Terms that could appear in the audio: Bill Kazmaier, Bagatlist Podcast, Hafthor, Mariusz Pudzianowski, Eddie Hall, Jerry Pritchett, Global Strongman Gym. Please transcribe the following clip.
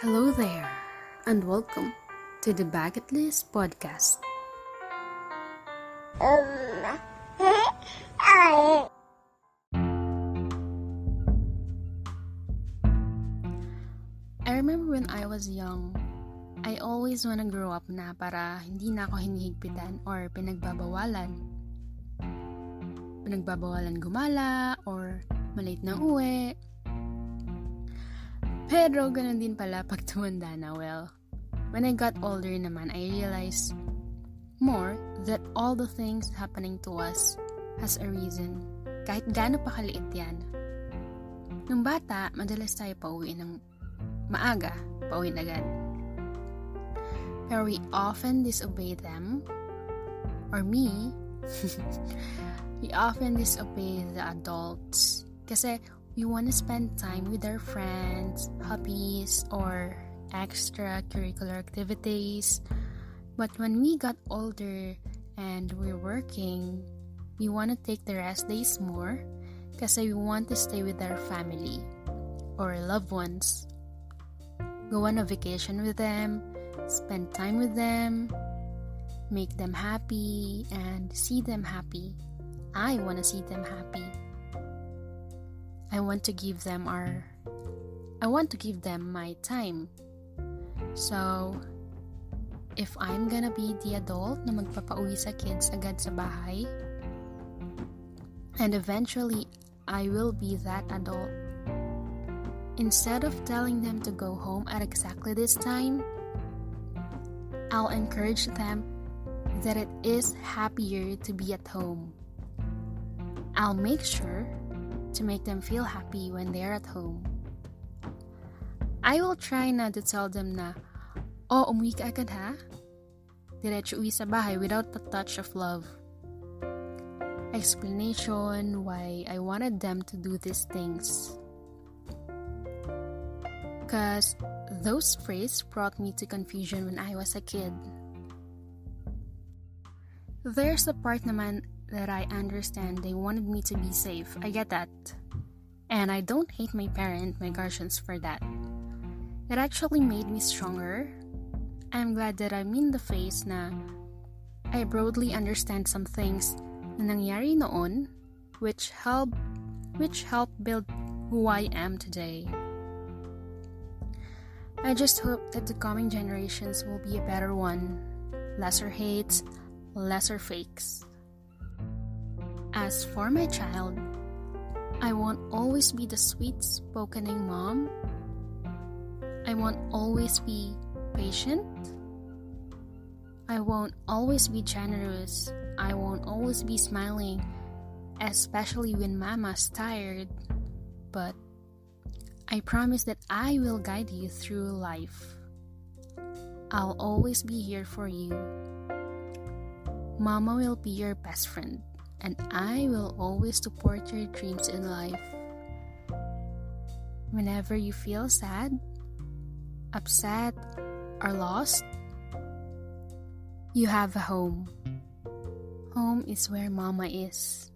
Hello there, and welcome to the Bagatlist Podcast. I remember when I was young, I always wanna grow up na para hindi na ako hinihigpitan or pinagbabawalan. Pinagbabawalan gumala or malate na uwi. Pero ganun din pala pag tumanda na. Well, when I got older naman, I realized more that all the things happening to us has a reason. Kahit gaano pa kaliit yan. Nung bata, madalas tayo pauwi ng maaga, pauwi agad. Pero we often disobey them, or me, we often disobey the adults. Kasi we want to spend time with our friends, hobbies, or extracurricular activities. But when we got older and we're working, we want to take the rest days more kasi we want to stay with our family or loved ones. Go on a vacation with them, spend time with them, make them happy, and see them happy. I want to see them happy. I want to give them my time. So, if I'm gonna be the adult na magpapauwi sa kids agad sa bahay, and eventually, I will be that adult. Instead of telling them to go home at exactly this time, I'll encourage them that it is happier to be at home. I'll make sure to make them feel happy when they're at home. I will try not to tell them na, "Oh, umuwi ka agad ha? Diretso uwi sa bahay," without the touch of love. Explanation why I wanted them to do these things. Because those phrases brought me to confusion when I was a kid. There's the part naman that I understand they wanted me to be safe. I get that. And I don't hate my guardians for that. It actually made me stronger. I'm glad that I'm in the phase na I broadly understand some things na nangyari noon, which helped build who I am today. I just hope that the coming generations will be a better one. Lesser hates, lesser fakes. As for my child, I won't always be the sweet-spoken mom. I won't always be patient. I won't always be generous. I won't always be smiling, especially when mama's tired. But I promise that I will guide you through life. I'll always be here for you. Mama will be your best friend. And I will always support your dreams in life. Whenever you feel sad, upset, or lost, you have a home. Home is where Mama is.